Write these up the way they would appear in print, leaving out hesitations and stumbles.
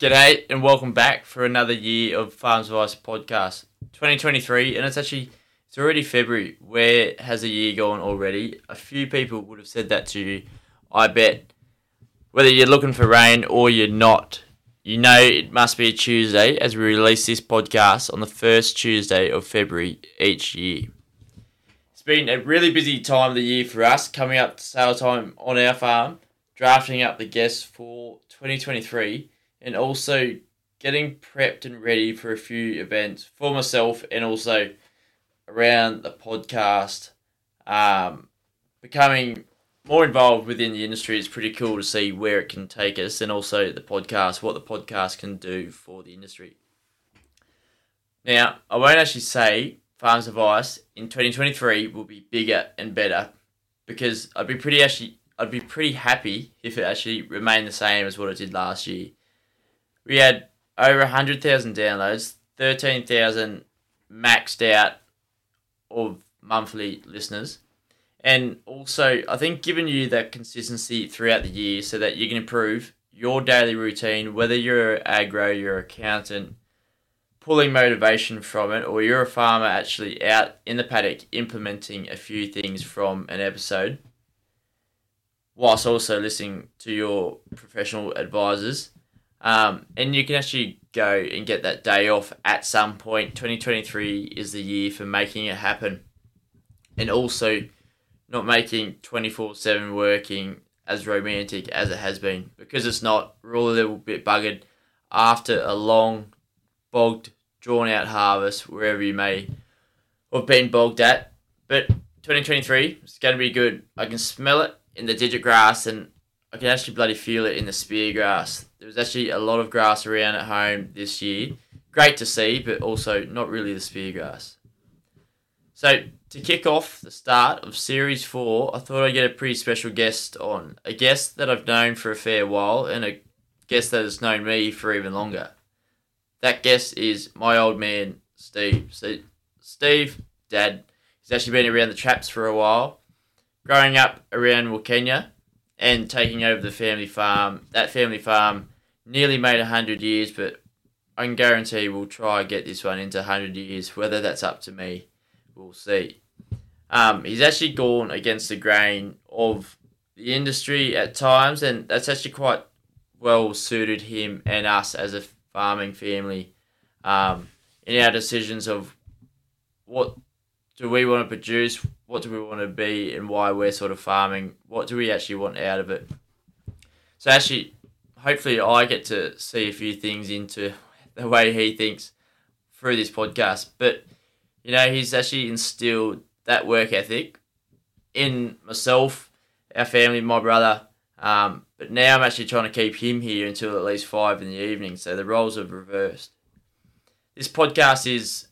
G'day and welcome back for another year of Farm Advice podcast, 2023, and it's already February. Where has the year gone already? A few people would have said that to you, I bet. Whether you're looking for rain or you're not, you know it must be a Tuesday as we release this podcast on the first Tuesday of February each year. It's been a really busy time of the year for us, coming up to sale time on our farm, drafting up the guests for 2023. And also getting prepped and ready for a few events for myself and also around the podcast. Becoming more involved within the industry is pretty cool to see where it can take us and also the podcast, what the podcast can do for the industry. Now, I won't actually say Farm Advice in 2023 will be bigger and better because I'd be pretty happy if it actually remained the same as what it did last year. We had over 100,000 downloads, 13,000 maxed out of monthly listeners. And also, I think giving you that consistency throughout the year so that you can improve your daily routine, whether you're aggro, you're an accountant, pulling motivation from it, or you're a farmer actually out in the paddock implementing a few things from an episode, whilst also listening to your professional advisors. And you can actually go and get that day off at some point. 2023 is the year for making it happen. And also not making 24/7 working as romantic as it has been. Because it's not. We're all a little bit buggered after a long, bogged, drawn-out harvest, wherever you may have been bogged at. But 2023 is going to be good. I can smell it in the digit grass and I can actually bloody feel it in the spear grass. There was actually a lot of grass around at home this year. Great to see, but also not really the spear grass. So to kick off the start of Series 4, I thought I'd get a pretty special guest on. A guest that I've known for a fair while and a guest that has known me for even longer. That guest is my old man, Steve. So Steve, Dad, he's actually been around the traps for a while. Growing up around Wilcannia, and taking over the family farm. That family farm nearly made 100 years, but I can guarantee we'll try and get this one into 100 years. Whether that's up to me, we'll see. He's actually gone against the grain of the industry at times, and that's actually quite well suited him and us as a farming family in our decisions of what do we want to produce, what do we want to be and why we're sort of farming? What do we actually want out of it? So actually, hopefully I get to see a few things into the way he thinks through this podcast. But, you know, he's actually instilled that work ethic in myself, our family, my brother. But now I'm actually trying to keep him here until at least 5 in the evening. So the roles have reversed. This podcast is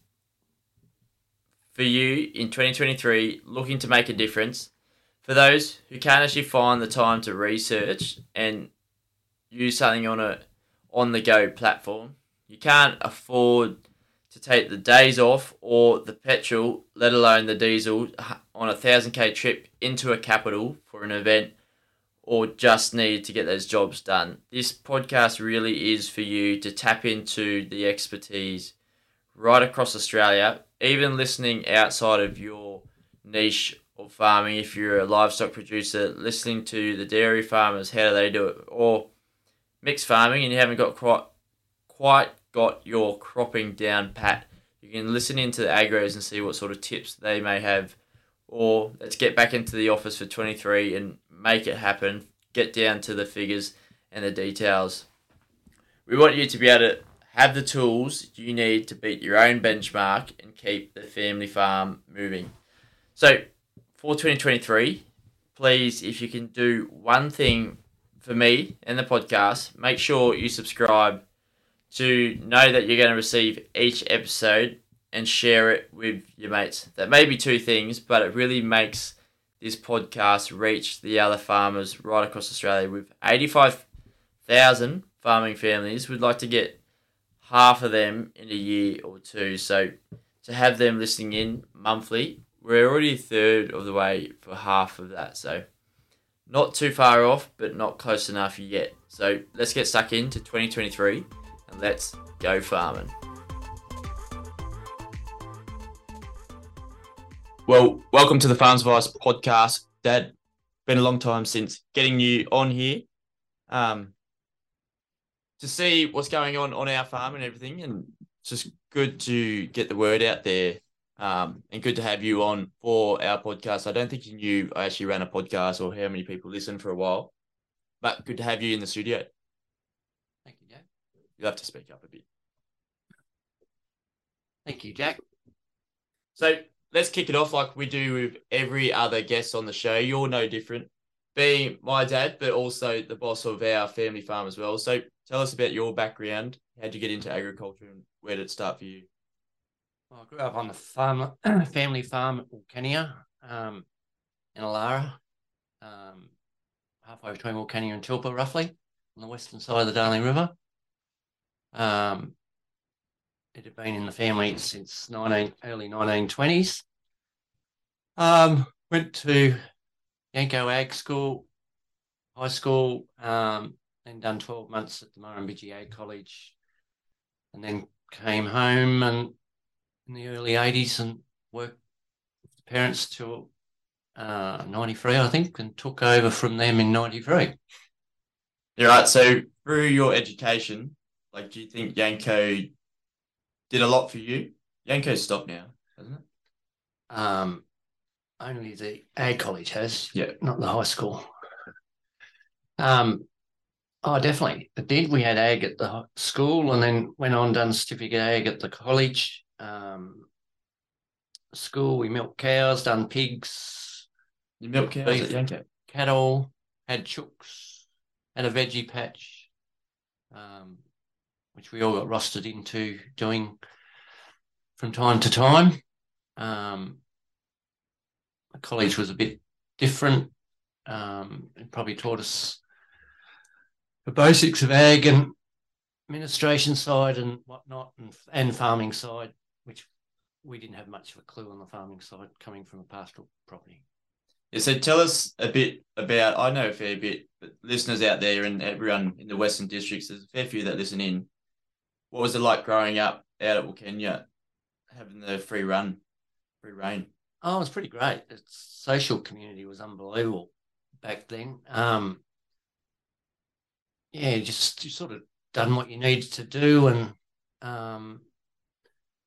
for you in 2023, looking to make a difference. For those who can't actually find the time to research and use something on a on-the-go platform, you can't afford to take the days off or the petrol, let alone the diesel, on a 1,000k trip into a capital for an event or just need to get those jobs done. This podcast really is for you to tap into the expertise right across Australia, even listening outside of your niche of farming. If you're a livestock producer, listening to the dairy farmers, how do they do it? Or mixed farming and you haven't got quite got your cropping down pat, you can listen into the agros and see what sort of tips they may have. Or let's get back into the office for 23 and make it happen. Get down to the figures and the details. We want you to be able to have the tools you need to beat your own benchmark and keep the family farm moving. So for 2023, please, if you can do one thing for me and the podcast, make sure you subscribe to know that you're going to receive each episode and share it with your mates. That may be two things, but it really makes this podcast reach the other farmers right across Australia. With 85,000 farming families, we'd like to get half of them in a year or two. So to have them listening in monthly, we're already a third of the way for half of that. So not too far off, but not close enough yet. So let's get stuck into 2023 and let's go farming. Well, welcome to the Farm Advice podcast, Dad. Been a long time since getting you on here to see what's going on our farm and everything, and it's just good to get the word out there. And good to have you on for our podcast. I don't think you knew I actually ran a podcast or how many people listened for a while, but good to have you in the studio. Thank you, Jack. You'll have to speak up a bit. Thank you, Jack. So let's kick it off like we do with every other guest on the show. You're no different, being my dad, but also the boss of our family farm as well. So tell us about your background. How did you get into agriculture and where did it start for you? Well, I grew up on the farm, family farm at Wilcannia and Alara, halfway between Wilcannia and Tilpa, roughly, on the western side of the Darling River. It had been in the family since early 1920s. Went to Yanko Ag School, high school, and done 12 months at the Murrumbidgee Ag College, and then came home and in the early 80s and worked with the parents till 93, I think, and took over from them in 93. You're right. So through your education, like, do you think Yanko did a lot for you? Yanko's stopped now, hasn't it? Only the ag college has, yeah, not the high school. Oh, definitely. It did. We had ag at the school and then went on done certificate ag at the college. School, we milked cows, done pigs. You milked cows at Yanko? Cattle, had chooks, had a veggie patch, which we all got rostered into doing from time to time. The college was a bit different. It probably taught us the basics of ag and administration side and whatnot, and farming side, which we didn't have much of a clue on the farming side coming from a pastoral property. Yeah, so tell us a bit about, I know a fair bit, but listeners out there and everyone in the Western Districts, there's a fair few that listen in. What was it like growing up out at Wilcannia, having the free reign? Oh, it was pretty great. The social community was unbelievable back then. Yeah, just you sort of done what you needed to do and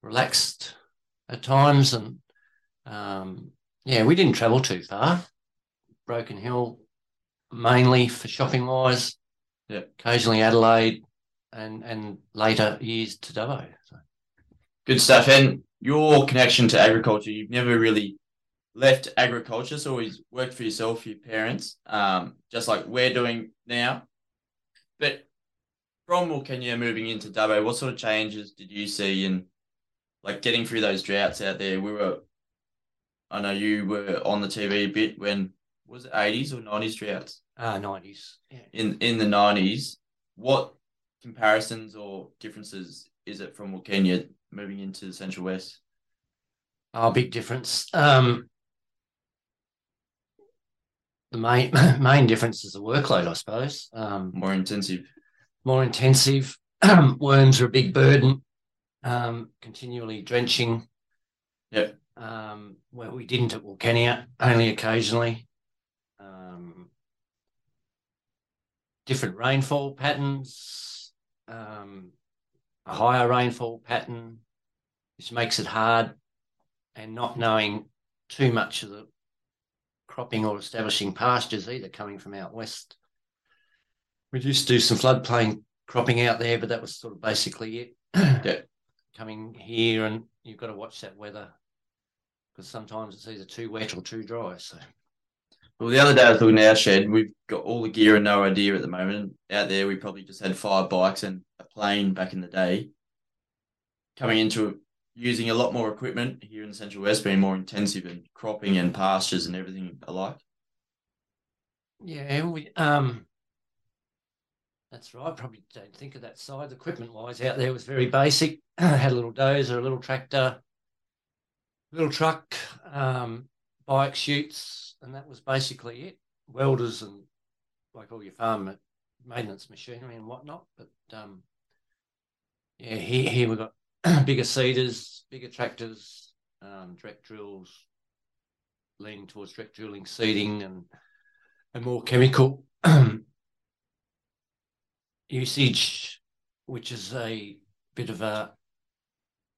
relaxed at times, and yeah, we didn't travel too far. Broken Hill mainly for shopping wise, yeah. Occasionally Adelaide, and later years to Dubbo. So. Good stuff. And your connection to agriculture, you've never really left agriculture, so always worked for yourself, your parents, just like we're doing now. But from Wilcannia moving into Dubbo, what sort of changes did you see in, like, getting through those droughts out there? I know you were on the TV a bit when, was it 80s or 90s droughts? 90s. Yeah. In the 90s, what comparisons or differences is it from Wilcannia moving into the Central West? Oh, big difference. The main difference is the workload, I suppose. More intensive. Worms are a big burden. Continually drenching. Yeah. Well, we didn't at Wilcannia, only occasionally. Different rainfall patterns, a higher rainfall pattern, which makes it hard, and not knowing too much of the cropping or establishing pastures either, coming from out west. We used to do some floodplain cropping out there, but that was sort of basically it. Yeah. Coming here, and you've got to watch that weather because sometimes it's either too wet or too dry. So, well, the other day I was looking at our shed. We've got all the gear and no idea at the moment. Out there, we probably just had 5 bikes and a plane back in the day. Coming into using a lot more equipment here in the Central West, being more intensive in cropping and pastures and everything alike. Yeah, we that's right. Probably don't think of that side. Equipment-wise, out there was very basic. Had a little dozer, a little tractor, little truck, bike chutes, and that was basically it. Welders and like all your farm maintenance machinery and whatnot. But yeah, here we've got bigger seeders, bigger tractors, direct drills, leaning towards direct drilling, seeding, and more chemical usage, which is a bit of a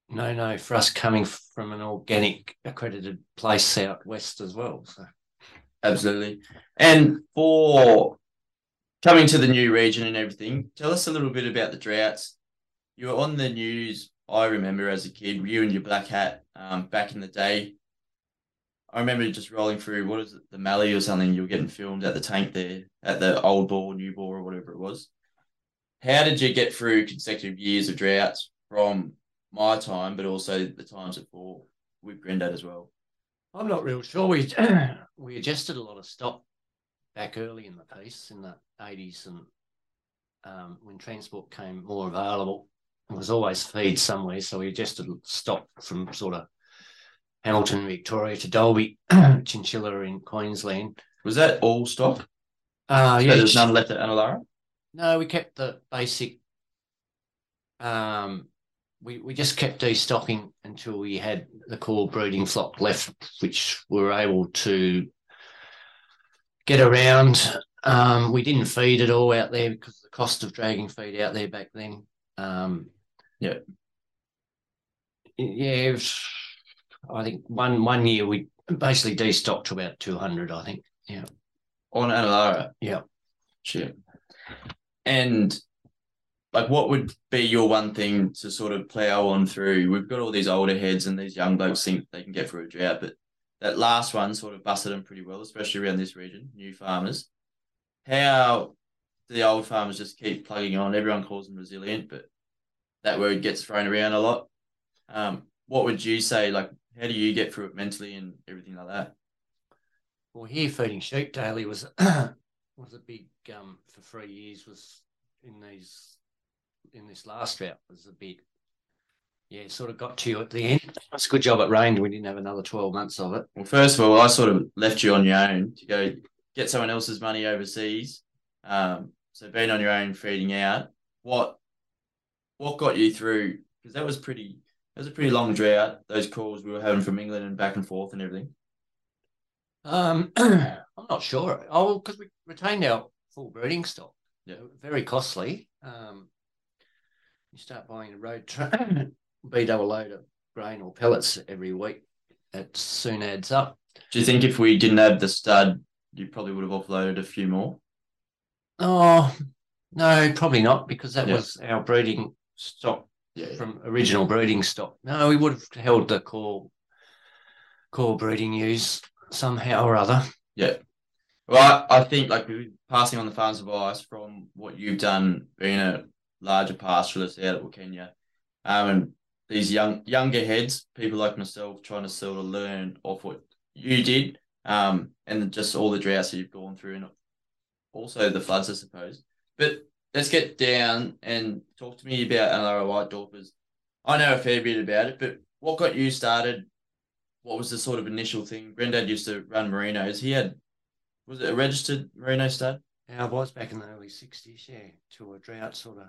no-no for us coming from an organic accredited place out west as well. So absolutely. And for coming to the new region and everything, tell us a little bit about the droughts. You were on the news, I remember as a kid, you and your black hat back in the day. I remember just rolling through, what is it, the Mallee or something, you were getting filmed at the tank there, at the old ball, new ball or whatever it was. How did you get through consecutive years of droughts from my time, but also the times before with Grandad as well? I'm not real sure. We adjusted a lot of stock back early in the piece in the 80s, and when transport came more available, it was always feed somewhere, so we adjusted stock from sort of Hamilton, Victoria to Dalby, chinchilla in Queensland. Was that all stock? So yeah, there's none left at Annalara? No, we kept the basic. We just kept destocking until we had the core breeding flock left, which we were able to get around. We didn't feed at all out there because of the cost of dragging feed out there back then. Yeah, I think one year we basically destocked to about 200, I think. Yeah. On Annalara? Yeah. Sure. And like, what would be your one thing to sort of plough on through? We've got all these older heads and these young blokes think they can get through a drought, but that last one sort of busted them pretty well, especially around this region, new farmers. How do the old farmers just keep plugging on? Everyone calls them resilient, but that word gets thrown around a lot. What would you say, like, how do you get through it mentally and everything like that? Well, here feeding sheep daily was, was a big, for 3 years was in these... in this last drought was a bit, yeah, sort of got to you at the end. It's a good job it rained. We didn't have another 12 months of it. Well, first of all, I sort of left you on your own to go get someone else's money overseas. So being on your own, feeding out, what got you through? Because that was pretty, that was a pretty long drought, those calls we were having from England and back and forth and everything. I'm not sure. Oh, because we retained our full breeding stock. Yeah. Very costly. You start buying a road train, B double load of grain or pellets every week. That soon adds up. Do you think if we didn't have the stud, you probably would have offloaded a few more? Oh, no, probably not, because that was our breeding stock from original breeding stock. No, we would have held the core breeding ewes somehow or other. Yeah. Well, I think, like, passing on the farm's advice from what you've done, being a larger pastoralists out at Wilcannia, and these younger heads, people like myself, trying to sort of learn off what you did, and just all the droughts that you've gone through, and also the floods, I suppose. But let's get down and talk to me about Annalara White Dorpers. I know a fair bit about it, but what got you started? What was the sort of initial thing? Grandad used to run merinos. He had, was it a registered merino stud? Yeah, I was back in the early 60s, yeah, to a drought sort of.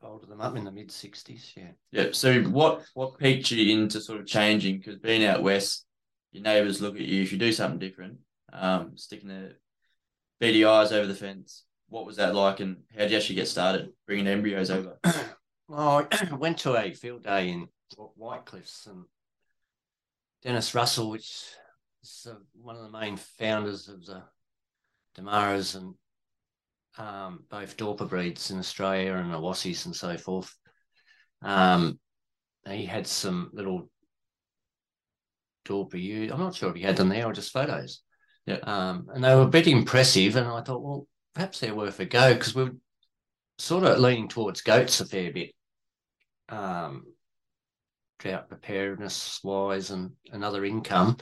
Folded them up in the mid 60s, yeah. Yep. So what piqued you into sort of changing? Because being out west, your neighbours look at you if you do something different. Sticking the beady eyes over the fence. What was that like, and how did you actually get started bringing embryos over? Well, I went to a field day in White Cliffs, and Dennis Russell, which is one of the main founders of the Damaras and both Dorper breeds in Australia and Awassis and so forth. He had some little Dorper ewes. I'm not sure if he had them there or just photos. Yeah. And they were a bit impressive, and I thought, well, perhaps they're worth a go, because we were sort of leaning towards goats a fair bit, drought preparedness-wise and another income.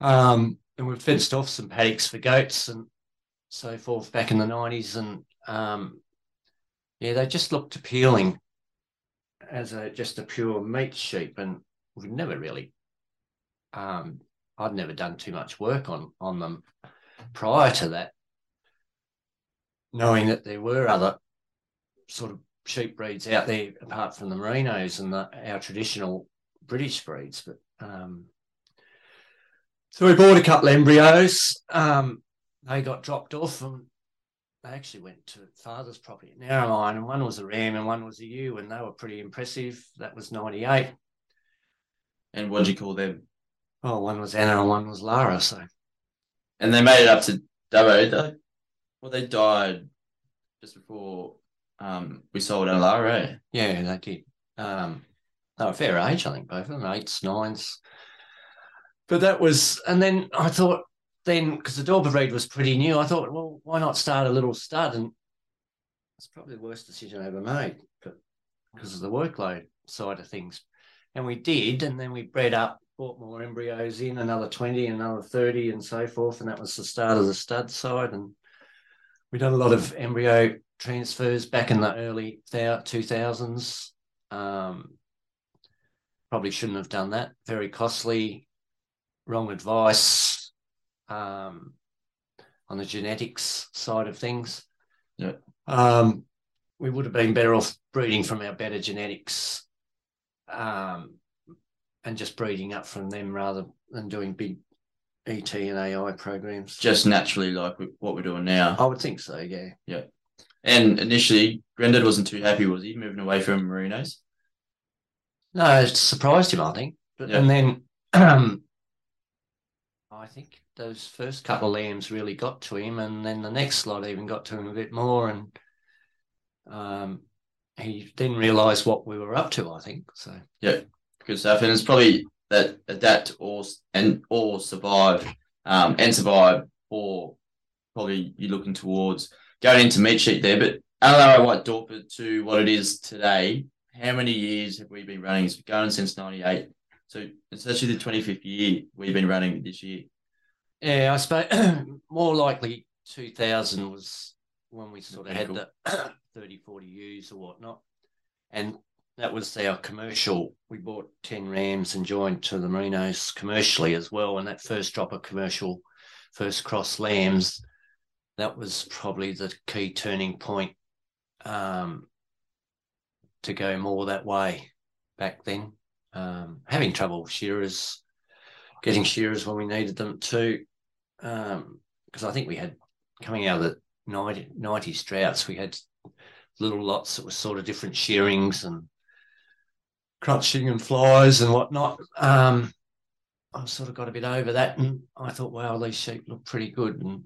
And we fenced off some paddocks for goats and so forth back in the 90s, and yeah, they just looked appealing as just a pure meat sheep, and we've never really I'd never done too much work on them prior to that, knowing that there were other sort of sheep breeds out there apart from the merinos and our traditional British breeds. But so we bought a couple of embryos. They got dropped off, and they actually went to father's property in Aramine, and one was a ram and one was a ewe, and they were pretty impressive. That was 98. And what did you call them? Oh, one was Anna and one was Lara. So, and they made it up to Dubbo, though. Well, they died just before we sold Alara, eh? Yeah, they did. They were a fair age, I think, both of them, 8s, 9s. But that was, and then I thought, because the Dorper breed was pretty new, I thought, well, why not start a little stud? And it's probably the worst decision I ever made, but because of the workload side of things. And we did, and then we bred up, bought more embryos in, another 20, another 30, and so forth, and that was the start of the stud side. And we done a lot of embryo transfers back in the early 2000s. Probably shouldn't have done that. Very costly, wrong advice on the genetics side of things. Yeah. We would have been better off breeding from our better genetics and just breeding up from them rather than doing big ET and AI programs. Just naturally, like what we're doing now. I would think so, yeah. Yeah. And initially, Grendad wasn't too happy, was he, moving away from merinos? No, it surprised him, I think. But yeah. And then I think those first couple of lambs really got to him, and then the next lot even got to him a bit more, and he then realised what we were up to, I think. So yeah, good stuff. And it's probably that adapt or survive, or probably you're looking towards going into meat sheep there. But Annalara White Dorper to what it is today, how many years have we been running? It's been going since 98. So it's actually the 25th year we've been running this year. Yeah, I suppose more likely 2000 was when we sort of had the 30, 40 ewes or whatnot. And that was our commercial. We bought 10 rams and joined to the merinos commercially as well. And that first drop of commercial, first cross lambs, that was probably the key turning point to go more that way back then. Having trouble getting shearers when we needed them too. Because I think we had, coming out of the 90s droughts, we had little lots that were sort of different shearings and crutching and flies and whatnot. I sort of got a bit over that, and I thought, wow, these sheep look pretty good, and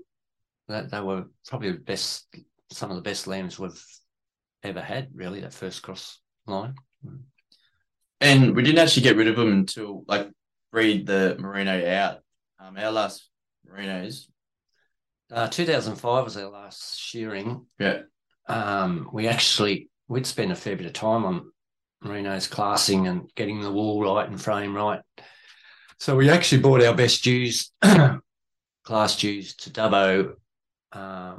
that they were probably the best, some of the best lambs we've ever had, really, that first cross line. And we didn't actually get rid of them until, like, breed the merino out. Our last merinos, 2005 was our last shearing. Yeah. We'd spend a fair bit of time on merinos classing and getting the wool right and frame right. So we actually bought our best ewes, class ewes, to Dubbo. I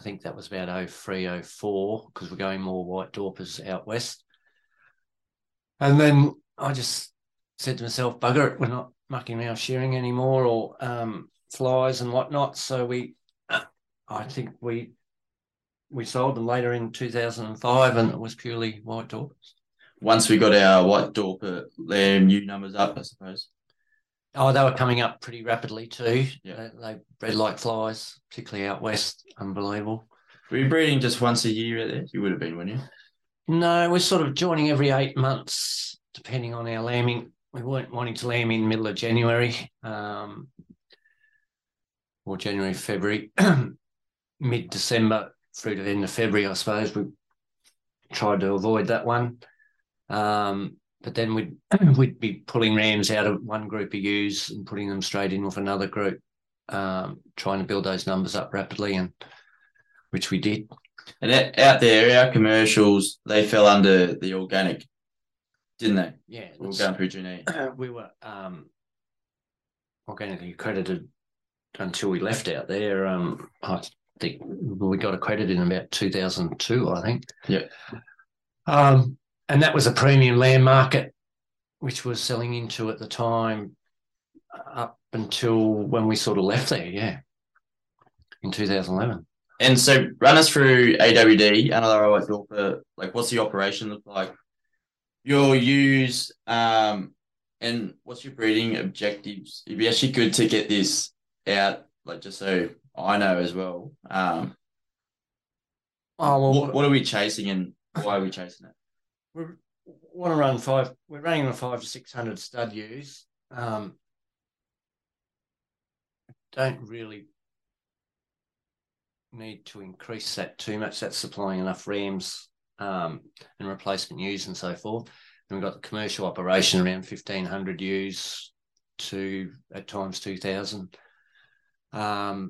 think that was about 03, 04, because we're going more white Dorpers out west. And then I just said to myself, bugger it, we're not mucking around shearing anymore, or flies and whatnot. So I think we sold them later in 2005, and it was purely white Dorpers. Once we got our white Dorper lamb ewe numbers up, I suppose. Oh, they were coming up pretty rapidly too. Yeah. They bred like flies, particularly out west. Unbelievable. Were you breeding just once a year out there? You would have been, wouldn't you? No, we're sort of joining every 8 months, depending on our lambing. We weren't wanting to lamb in middle of January, or January, February, mid-December through to the end of February, I suppose. We tried to avoid that one. But then we'd be pulling rams out of one group of ewes and putting them straight in with another group, trying to build those numbers up rapidly, and which we did. And out there, our commercials, they fell under the organic, didn't they? Yeah. We were going through June 8. We were organically accredited until we left out there. I think we got accredited in about 2002, I think. Yeah. And that was a premium lamb market, which was selling into at the time up until when we sort of left there, yeah, in 2011. And so run us through AWD, Annalara White Dorper. Like, what's the operation look like? Your use, and what's your breeding objectives? It'd be actually good to get this out, like, just so I know as well. What are we chasing and why are we chasing it? We're running a 500 to 600 stud ewes. Don't really need to increase that too much. That's supplying enough rams and replacement ewes and so forth. And we've got the commercial operation around 1,500 ewes to at times 2,000. Because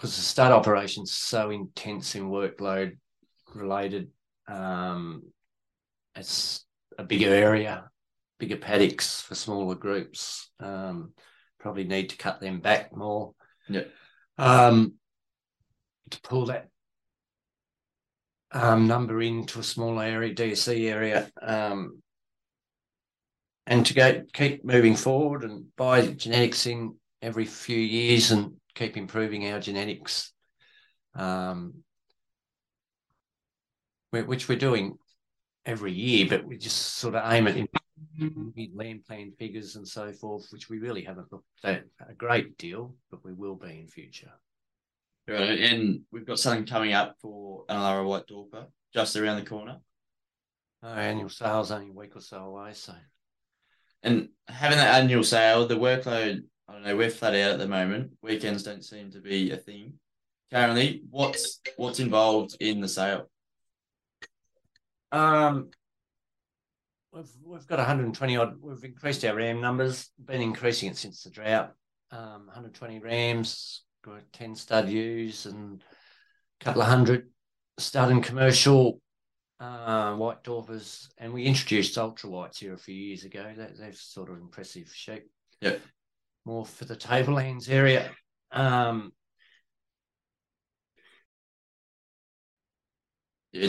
the stud operation's so intense in workload related, it's a bigger area, bigger paddocks for smaller groups. Probably need to cut them back more. Yeah. To pull that number into a small area, DSC area, and to go keep moving forward and buy genetics in every few years and keep improving our genetics, which we're doing every year, but we just sort of aim at land plan figures and so forth, which we really haven't looked at a great deal, but we will be in future. Right. And we've got something coming up for Annalara White Dorper just around the corner. Our annual sale's only a week or so away, so. And having that annual sale, the workload, I don't know, we're flat out at the moment. Weekends don't seem to be a thing currently. What's involved in the sale? We've got 120 odd. We've increased our ram numbers. Been increasing it since the drought. 120 rams. Got 10 stud ewes and a couple of hundred stud and commercial white dorpers. And we introduced Ultra Whites here a few years ago. They're sort of impressive sheep. Yeah. More for the Tablelands area. You're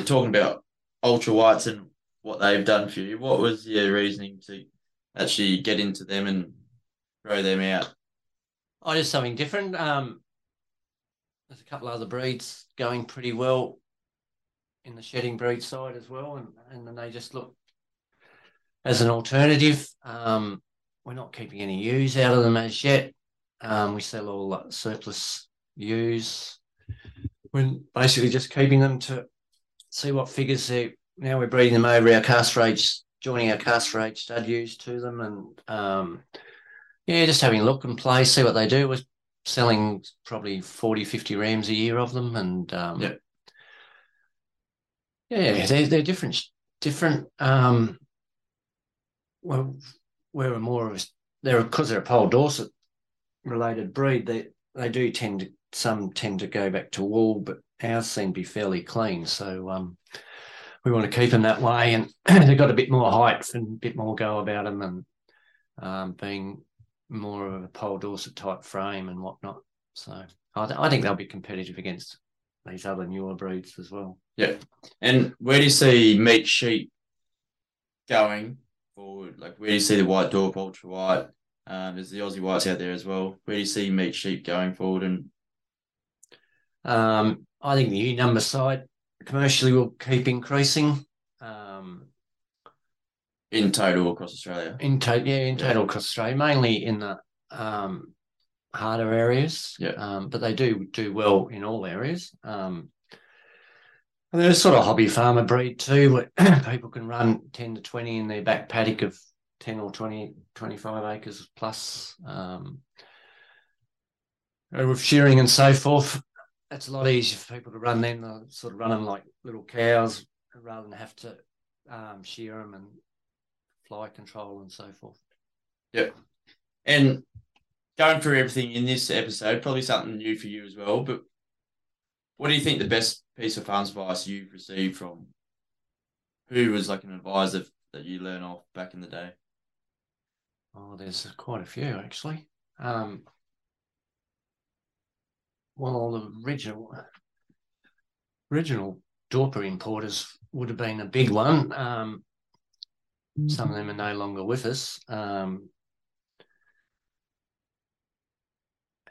talking about Ultra Whites and what they've done for you. What was your reasoning to actually get into them and grow them out? Oh, just something different. There's a couple of other breeds going pretty well in the shedding breed side as well, and then they just look as an alternative. We're not keeping any ewes out of them as yet. We sell all surplus ewes. We're basically just keeping them to see what figures they. Now we're breeding them over our caster age, joining our caster age stud ewes to them, and. Yeah, just having a look and play, see what they do. We're selling probably 40, 50 rams a year of them, and yeah, they're different. Well, we're more of a because they're a Pole Dorset related breed. They do tend to go back to wool, but ours seem to be fairly clean. So we want to keep them that way, and they've got a bit more height and a bit more go about them, and being more of a Pole Dorset type frame and whatnot. So I think they'll be competitive against these other newer breeds as well. Yeah. And where do you see meat sheep going forward? Like, where do you see the White Dorper, Ultra White? There's the Aussie Whites out there as well. Where do you see meat sheep going forward? And I think the ewe number side commercially will keep increasing. In total across Australia? In total across Australia, mainly in the harder areas. Yeah. But they do well in all areas. And they're a sort of hobby farmer breed too, where people can run 10 to 20 in their back paddock of 10 or 20, 25 acres plus. With shearing and so forth, it's a lot easier for people to run them. They're sort of running like little cows rather than have to shear them and fly control and so forth. Yep. And going through everything in this episode, probably something new for you as well, but what do you think the best piece of farm advice you've received from who was like an advisor that you learn off back in the day? Oh, there's quite a few actually. Well, the original Dorper importers would have been a big one. Some of them are no longer with us.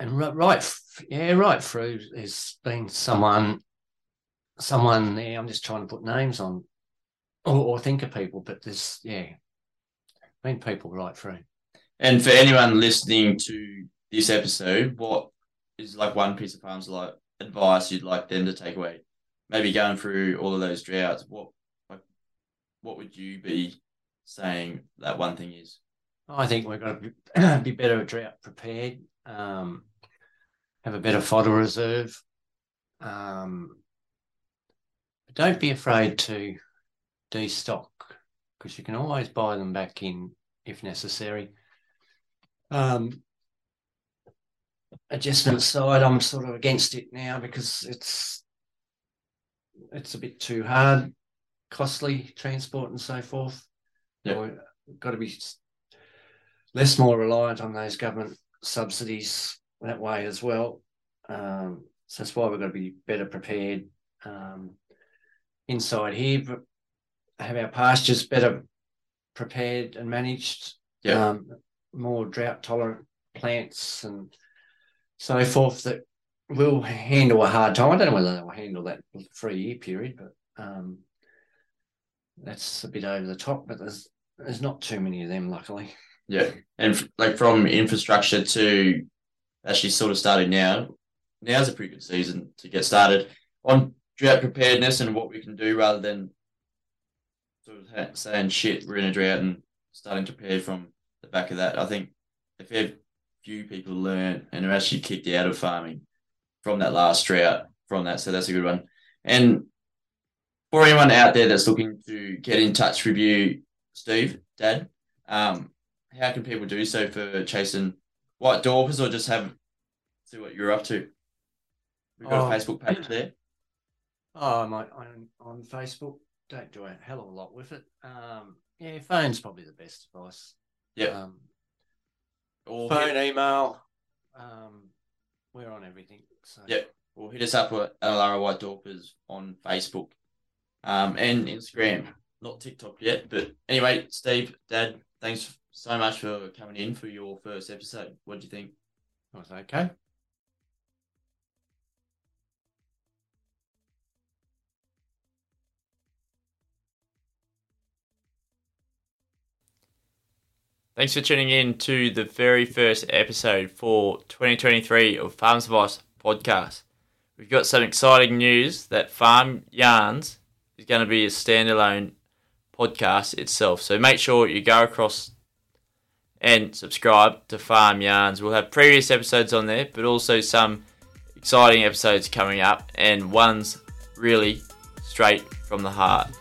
and right through, there's been someone there. I'm just trying to put names on or think of people, but there's been people right through. And for anyone listening to this episode, what is like one piece of farm's like advice you'd like them to take away? Maybe going through all of those droughts, what would you be saying that one thing is? I think we've got to be better at drought prepared, have a better fodder reserve. But don't be afraid to destock, because you can always buy them back in if necessary. Adjustment side, I'm sort of against it now because it's a bit too hard, costly, transport and so forth. Yep. So we've got to be less more reliant on those government subsidies that way as well. So that's why we've got to be better prepared. Inside here, have our pastures better prepared and managed. Yep. More drought tolerant plants and so forth that will handle a hard time. I don't know whether they will handle that 3-year period, but that's a bit over the top, but there's not too many of them, luckily. Yeah, and like from infrastructure to actually sort of starting now, now's a pretty good season to get started on drought preparedness and what we can do rather than sort of saying, shit, we're in a drought and starting to prepare from the back of that. I think if ever few people learn and are actually kicked out of farming from that last drought, from that. So that's a good one. And for anyone out there that's looking to get in touch with you, Steve, Dad, how can people do so for chasing white Dorpers or just see what you're up to? We've got a Facebook page there. I'm on Facebook. Don't do a hell of a lot with it. Phone's probably the best advice. Yeah. Or phone, email, we're on everything. So. Yep. Or hit us up at Annalara White Dorpers on Facebook and Instagram. Not TikTok yet, but anyway, Steve, Dad, thanks so much for coming in for your first episode. What do you think? That was okay. Thanks for tuning in to the very first episode for 2023 of Farm Advice Podcast. We've got some exciting news that Farm Yarns is going to be a standalone podcast itself. So make sure you go across and subscribe to Farm Yarns. We'll have previous episodes on there, but also some exciting episodes coming up and ones really straight from the heart.